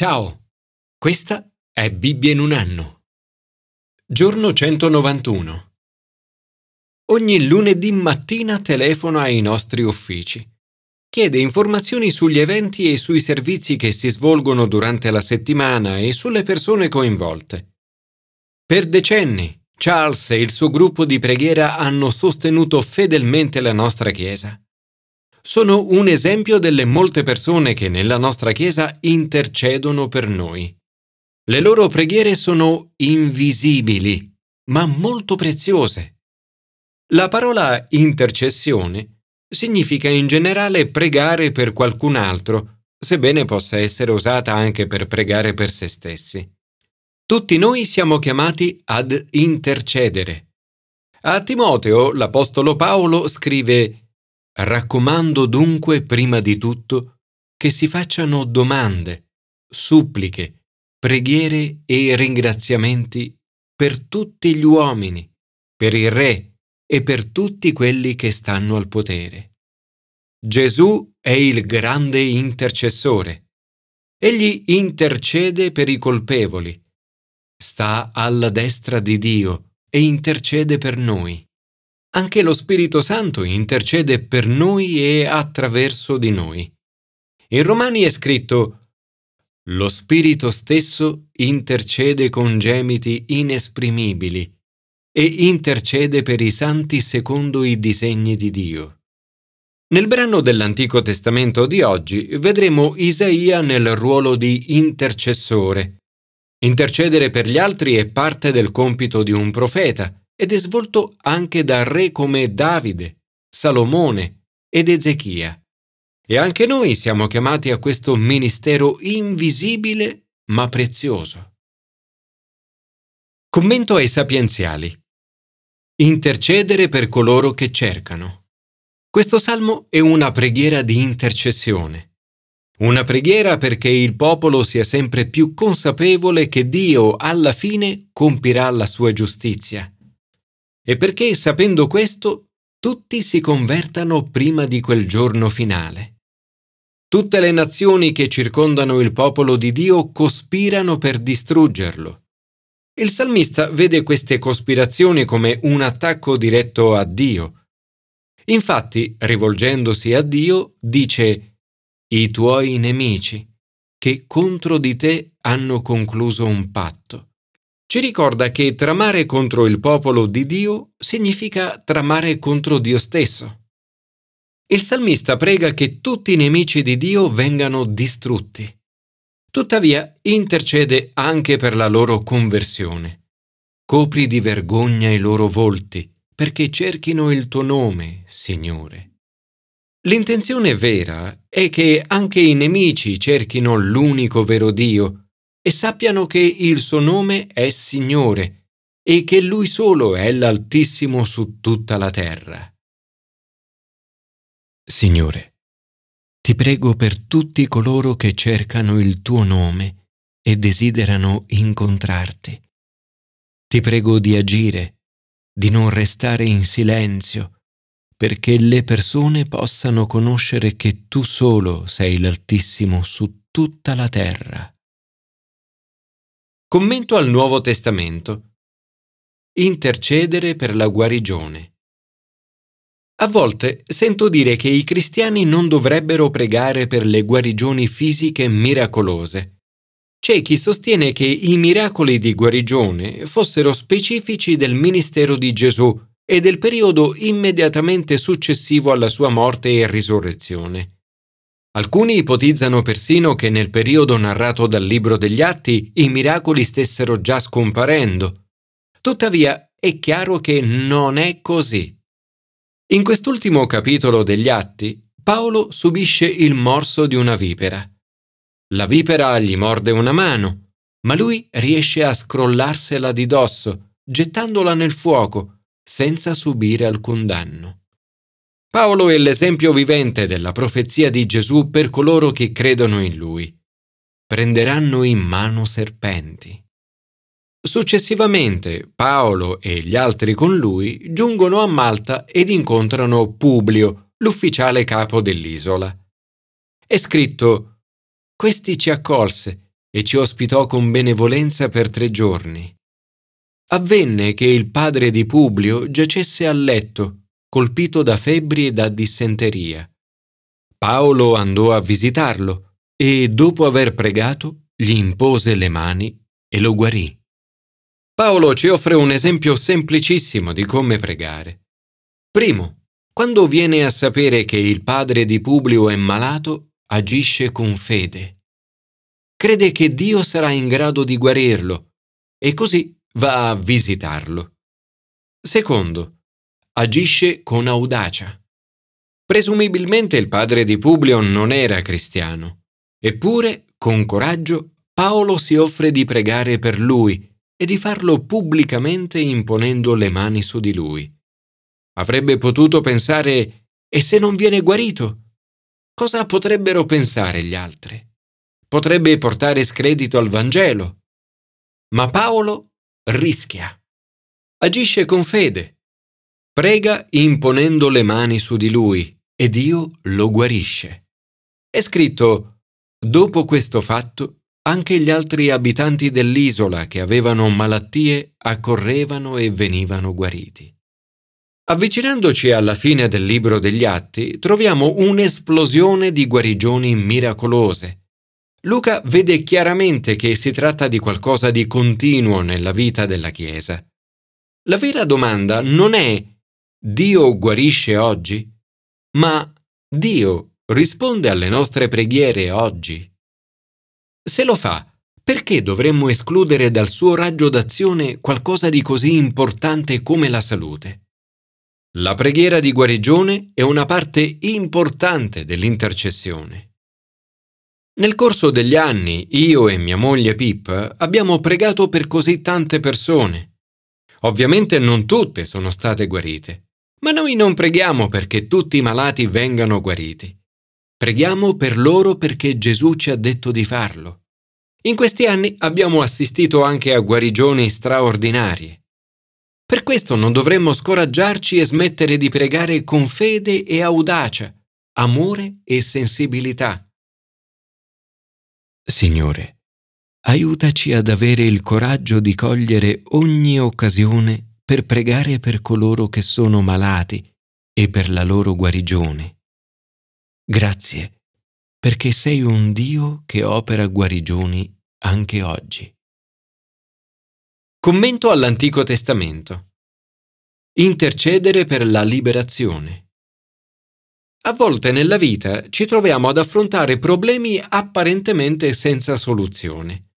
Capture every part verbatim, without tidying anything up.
Ciao, questa è Bibbia in un anno. Giorno centonovantuno. Ogni lunedì mattina telefono ai nostri uffici. Chiede informazioni sugli eventi e sui servizi che si svolgono durante la settimana e sulle persone coinvolte. Per decenni, Charles e il suo gruppo di preghiera hanno sostenuto fedelmente la nostra Chiesa. Sono un esempio delle molte persone che nella nostra Chiesa intercedono per noi. Le loro preghiere sono invisibili, ma molto preziose. La parola intercessione significa in generale pregare per qualcun altro, sebbene possa essere usata anche per pregare per se stessi. Tutti noi siamo chiamati ad intercedere. A Timoteo l'apostolo Paolo scrive: «Raccomando dunque prima di tutto che si facciano domande, suppliche, preghiere e ringraziamenti per tutti gli uomini, per il re e per tutti quelli che stanno al potere». Gesù è il grande intercessore. Egli intercede per i colpevoli. Sta alla destra di Dio e intercede per noi. Anche lo Spirito Santo intercede per noi e attraverso di noi. In Romani è scritto: «Lo Spirito stesso intercede con gemiti inesprimibili e intercede per i santi secondo i disegni di Dio». Nel brano dell'Antico Testamento di oggi vedremo Isaia nel ruolo di intercessore. Intercedere per gli altri è parte del compito di un profeta, ed è svolto anche da re come Davide, Salomone ed Ezechia. E anche noi siamo chiamati a questo ministero invisibile ma prezioso. Commento ai sapienziali. Intercedere per coloro che cercano. Questo salmo è una preghiera di intercessione. Una preghiera perché il popolo sia sempre più consapevole che Dio alla fine compirà la sua giustizia. E perché, sapendo questo, tutti si convertano prima di quel giorno finale. Tutte le nazioni che circondano il popolo di Dio cospirano per distruggerlo. Il salmista vede queste cospirazioni come un attacco diretto a Dio. Infatti, rivolgendosi a Dio, dice: «I tuoi nemici, che contro di te hanno concluso un patto». Ci ricorda che tramare contro il popolo di Dio significa tramare contro Dio stesso. Il salmista prega che tutti i nemici di Dio vengano distrutti. Tuttavia, intercede anche per la loro conversione. «Copri di vergogna i loro volti, perché cerchino il tuo nome, Signore». L'intenzione vera è che anche i nemici cerchino l'unico vero Dio e sappiano che il suo nome è Signore e che Lui solo è l'Altissimo su tutta la terra. Signore, ti prego per tutti coloro che cercano il tuo nome e desiderano incontrarti. Ti prego di agire, di non restare in silenzio, perché le persone possano conoscere che tu solo sei l'Altissimo su tutta la terra. Commento al Nuovo Testamento. Intercedere per la guarigione. A volte sento dire che i cristiani non dovrebbero pregare per le guarigioni fisiche miracolose. C'è chi sostiene che i miracoli di guarigione fossero specifici del ministero di Gesù e del periodo immediatamente successivo alla sua morte e risurrezione. Alcuni ipotizzano persino che nel periodo narrato dal Libro degli Atti i miracoli stessero già scomparendo. Tuttavia, è chiaro che non è così. In quest'ultimo capitolo degli Atti, Paolo subisce il morso di una vipera. La vipera gli morde una mano, ma lui riesce a scrollarsela di dosso, gettandola nel fuoco, senza subire alcun danno. Paolo è l'esempio vivente della profezia di Gesù per coloro che credono in Lui. Prenderanno in mano serpenti. Successivamente, Paolo e gli altri con lui giungono a Malta ed incontrano Publio, l'ufficiale capo dell'isola. È scritto: «Questi ci accolse e ci ospitò con benevolenza per tre giorni. Avvenne che il padre di Publio giacesse a letto, colpito da febbri e da dissenteria. Paolo andò a visitarlo e, dopo aver pregato, gli impose le mani e lo guarì. Paolo ci offre un esempio semplicissimo di come pregare. Primo, quando viene a sapere che il padre di Publio è malato, agisce con fede. Crede che Dio sarà in grado di guarirlo e così va a visitarlo. Secondo, agisce con audacia. Presumibilmente il padre di Publio non era cristiano, eppure, con coraggio, Paolo si offre di pregare per lui e di farlo pubblicamente imponendo le mani su di lui. Avrebbe potuto pensare: e se non viene guarito? Cosa potrebbero pensare gli altri? Potrebbe portare scredito al Vangelo. Ma Paolo rischia. Agisce con fede. Prega imponendo le mani su di lui e Dio lo guarisce. È scritto: dopo questo fatto, anche gli altri abitanti dell'isola che avevano malattie accorrevano e venivano guariti. Avvicinandoci alla fine del libro degli Atti, troviamo un'esplosione di guarigioni miracolose. Luca vede chiaramente che si tratta di qualcosa di continuo nella vita della Chiesa. La vera domanda non è «Dio guarisce oggi?», ma «Dio risponde alle nostre preghiere oggi?». Se lo fa, perché dovremmo escludere dal suo raggio d'azione qualcosa di così importante come la salute? La preghiera di guarigione è una parte importante dell'intercessione. Nel corso degli anni, io e mia moglie Pip abbiamo pregato per così tante persone. Ovviamente non tutte sono state guarite, ma noi non preghiamo perché tutti i malati vengano guariti. Preghiamo per loro perché Gesù ci ha detto di farlo. In questi anni abbiamo assistito anche a guarigioni straordinarie. Per questo non dovremmo scoraggiarci e smettere di pregare con fede e audacia, amore e sensibilità. Signore, aiutaci ad avere il coraggio di cogliere ogni occasione per pregare per coloro che sono malati e per la loro guarigione. Grazie, perché sei un Dio che opera guarigioni anche oggi. Commento all'Antico Testamento. Intercedere per la liberazione. A volte nella vita ci troviamo ad affrontare problemi apparentemente senza soluzione.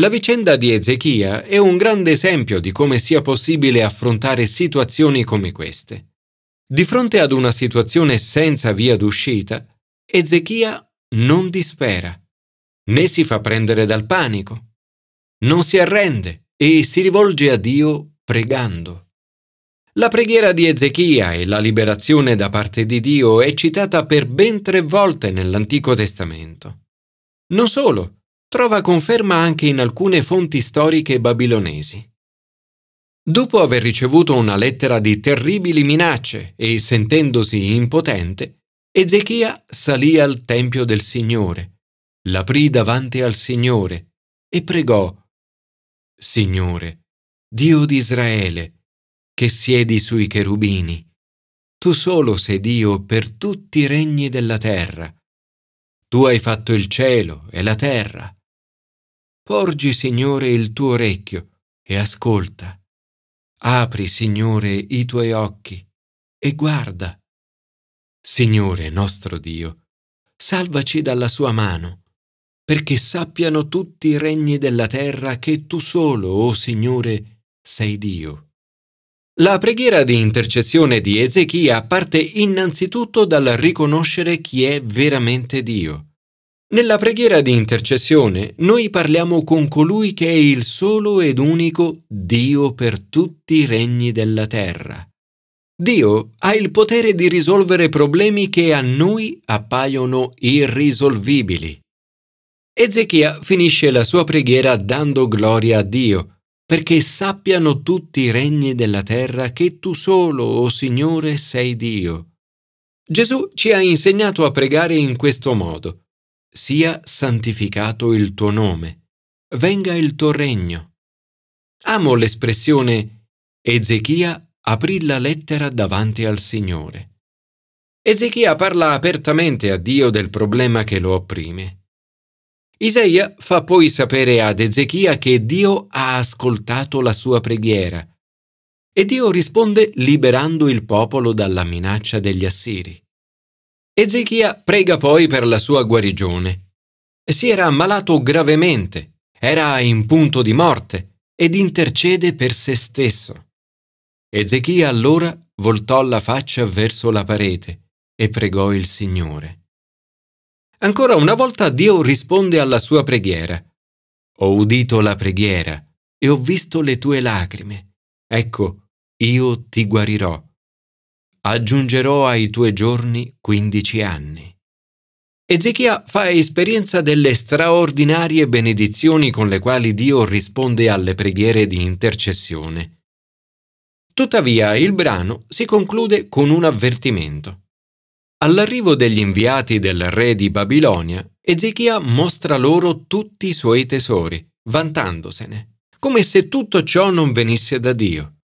La vicenda di Ezechia è un grande esempio di come sia possibile affrontare situazioni come queste. Di fronte ad una situazione senza via d'uscita, Ezechia non dispera, né si fa prendere dal panico, non si arrende e si rivolge a Dio pregando. La preghiera di Ezechia e la liberazione da parte di Dio è citata per ben tre volte nell'Antico Testamento. Non solo, trova conferma anche in alcune fonti storiche babilonesi. Dopo aver ricevuto una lettera di terribili minacce e sentendosi impotente, Ezechia salì al tempio del Signore, l'aprì davanti al Signore e pregò: «Signore, Dio di Israele, che siedi sui cherubini, tu solo sei Dio per tutti i regni della terra. Tu hai fatto il cielo e la terra. Porgi, Signore, il tuo orecchio e ascolta. Apri, Signore, i tuoi occhi e guarda. Signore nostro Dio, salvaci dalla sua mano, perché sappiano tutti i regni della terra che tu solo, o Signore, sei Dio». La preghiera di intercessione di Ezechia parte innanzitutto dal riconoscere chi è veramente Dio. Nella preghiera di intercessione noi parliamo con colui che è il solo ed unico Dio per tutti i regni della terra. Dio ha il potere di risolvere problemi che a noi appaiono irrisolvibili. Ezechia finisce la sua preghiera dando gloria a Dio, perché sappiano tutti i regni della terra che tu solo, o Signore, sei Dio. Gesù ci ha insegnato a pregare in questo modo: «Sia santificato il tuo nome, venga il tuo regno. Amo l'espressione Ezechia aprì la lettera davanti al Signore. Ezechia parla apertamente a Dio del problema che lo opprime. Isaia fa poi sapere ad Ezechia che Dio ha ascoltato la sua preghiera e Dio risponde liberando il popolo dalla minaccia degli assiri. Ezechia prega poi per la sua guarigione. Si era ammalato gravemente, era in punto di morte ed intercede per se stesso. Ezechia allora voltò la faccia verso la parete e pregò il Signore. Ancora una volta Dio risponde alla sua preghiera. Ho udito la preghiera e ho visto le tue lacrime. Ecco, io ti guarirò. Aggiungerò ai tuoi giorni quindici anni. Ezechia fa esperienza delle straordinarie benedizioni con le quali Dio risponde alle preghiere di intercessione. Tuttavia, il brano si conclude con un avvertimento. All'arrivo degli inviati del re di Babilonia, Ezechia mostra loro tutti i suoi tesori, vantandosene, come se tutto ciò non venisse da Dio.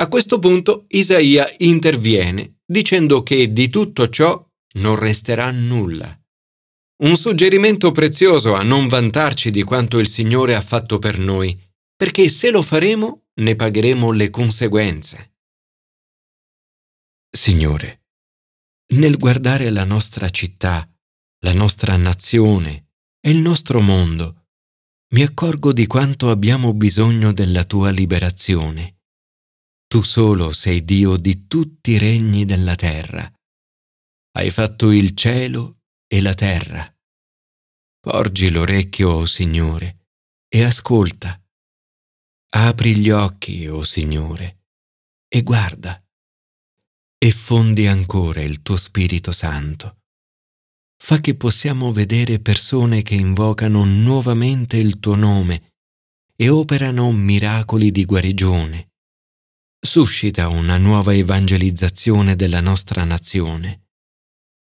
A questo punto Isaia interviene, dicendo che di tutto ciò non resterà nulla. Un suggerimento prezioso a non vantarci di quanto il Signore ha fatto per noi, perché se lo faremo, ne pagheremo le conseguenze. Signore, nel guardare la nostra città, la nostra nazione e il nostro mondo, mi accorgo di quanto abbiamo bisogno della Tua liberazione. Tu solo sei Dio di tutti i regni della terra. Hai fatto il cielo e la terra. Porgi l'orecchio, o Signore, e ascolta. Apri gli occhi, o Signore, e guarda. E fondi ancora il tuo Spirito Santo. Fa che possiamo vedere persone che invocano nuovamente il tuo nome e operano miracoli di guarigione. Suscita una nuova evangelizzazione della nostra nazione,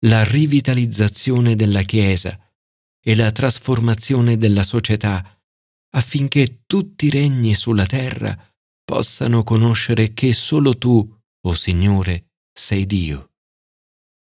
la rivitalizzazione della Chiesa e la trasformazione della società affinché tutti i regni sulla terra possano conoscere che solo Tu, o Signore, sei Dio.